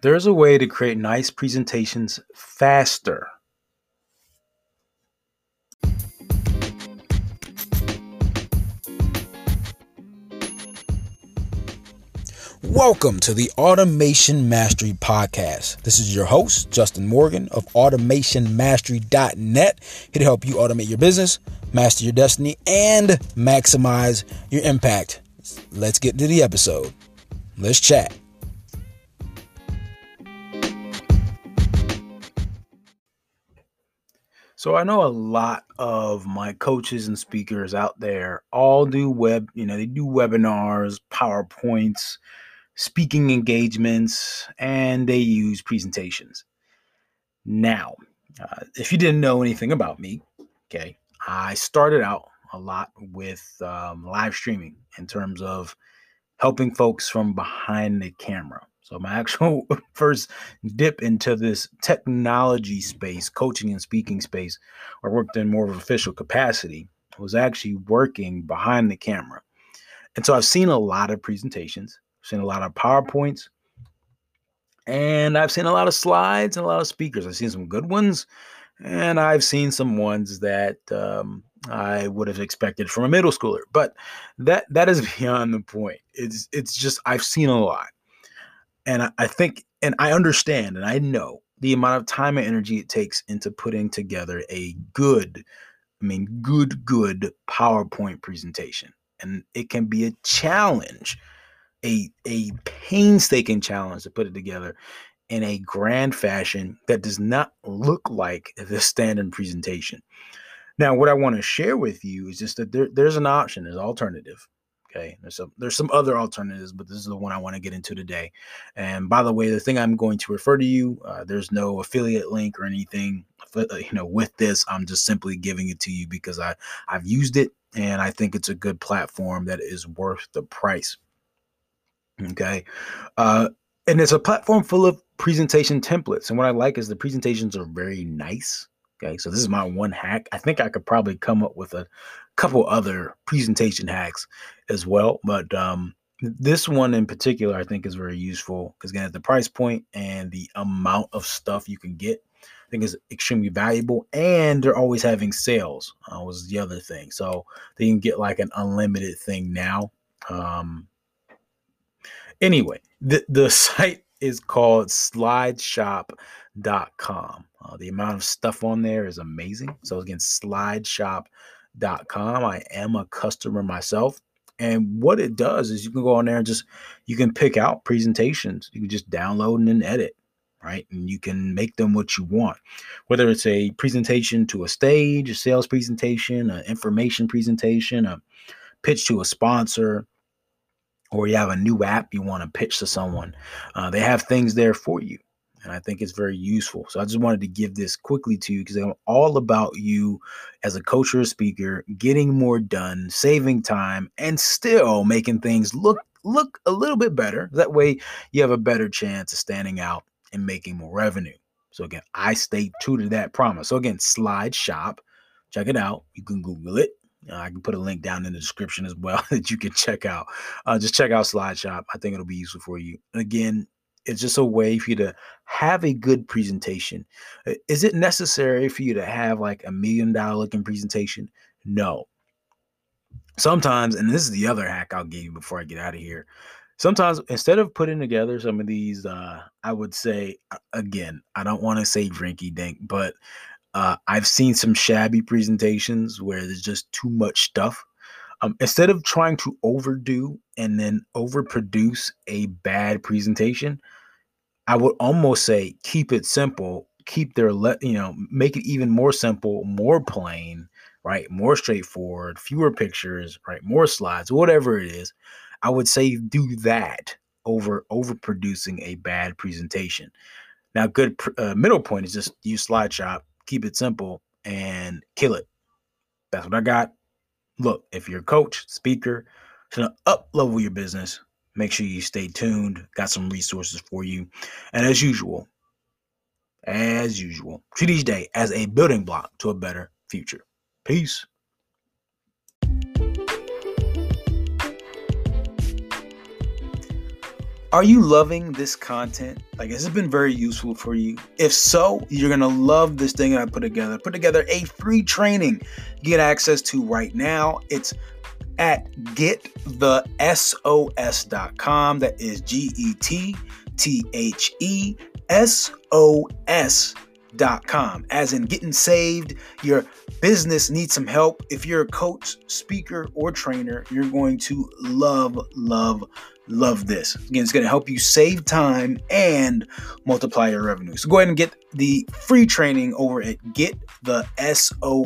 There's a way to create nice presentations faster. Welcome to the Automation Mastery Podcast. This is your host, Justin Morgan of AutomationMastery.net, here to help you automate your business, master your destiny, and maximize your impact. Let's get to the episode. Let's chat. So I know a lot of my coaches and speakers out there all do they do webinars, PowerPoints, speaking engagements, and they use presentations. Now, if you didn't know anything about me, okay, I started out a lot with live streaming in terms of helping folks from behind the camera. So my actual first dip into this technology space, coaching and speaking space, or worked in more of an official capacity, was actually working behind the camera. And so I've seen a lot of presentations, seen a lot of PowerPoints, and I've seen a lot of slides and a lot of speakers. I've seen some good ones, and I've seen some ones that I would have expected from a middle schooler. But that is beyond the point. It's just I've seen a lot. And I think, and I understand, and I know the amount of time and energy it takes into putting together a good PowerPoint presentation. And it can be a challenge, a painstaking challenge to put it together in a grand fashion that does not look like the standard presentation. Now, what I want to share with you is just that there's an option, there's an alternative. Okay, there's some other alternatives, but this is the one I want to get into today. And by the way, the thing I'm going to refer to you, there's no affiliate link or anything, with this. I'm just simply giving it to you because I've used it and I think it's a good platform that is worth the price. Okay, and it's a platform full of presentation templates. And what I like is the presentations are very nice. Okay, so this is my one hack. I think I could probably come up with a couple other presentation hacks as well. But this one in particular, I think is very useful because, again, at the price point and the amount of stuff you can get, I think is extremely valuable. And they're always having sales was the other thing. So they can get like an unlimited thing now. Anyway, the site is called slideshop.com. The amount of stuff on there is amazing. So again, slideshop.com. I am a customer myself. And what it does is you can go on there and you can pick out presentations. You can just download and then edit, right? And you can make them what you want, whether it's a presentation to a stage, a sales presentation, an information presentation, a pitch to a sponsor, or you have a new app you want to pitch to someone. They have things there for you. And I think it's very useful. So I just wanted to give this quickly to you because I'm all about you as a coach or a speaker, getting more done, saving time, and still making things look a little bit better. That way you have a better chance of standing out and making more revenue. So again, I stay true to that promise. So again, Slideshop, check it out. You can Google it. I can put a link down in the description as well that you can check out. Just check out Slideshop. I think it'll be useful for you. And again, it's just a way for you to have a good presentation. Is it necessary for you to have like $1 million looking presentation? No. Sometimes, and this is the other hack I'll give you before I get out of here. Sometimes instead of putting together some of these, I would say, again, I don't want to say drinky dink, but I've seen some shabby presentations where there's just too much stuff. Instead of trying to overdo and then overproduce a bad presentation, I would almost say keep it simple, make it even more simple, more plain, right? More straightforward, fewer pictures, right? More slides, whatever it is. I would say do that over overproducing a bad presentation. Now, good middle point is just use Slideshop, keep it simple, and kill it. That's what I got. Look, if you're a coach, speaker, to up-level your business, make sure you stay tuned. Got some resources for you. And as usual, treat each day as a building block to a better future. Peace. Are you loving this content? Like, has it been very useful for you? If so, you're going to love this thing that I put together. Put together a free training you get access to right now. It's at getthesos.com. That is GETTHESOS.com. As in getting saved, your business needs some help. If you're a coach, speaker, or trainer, you're going to love this. Again, it's going to help you save time and multiply your revenue. So go ahead and get the free training over at getthesos.com.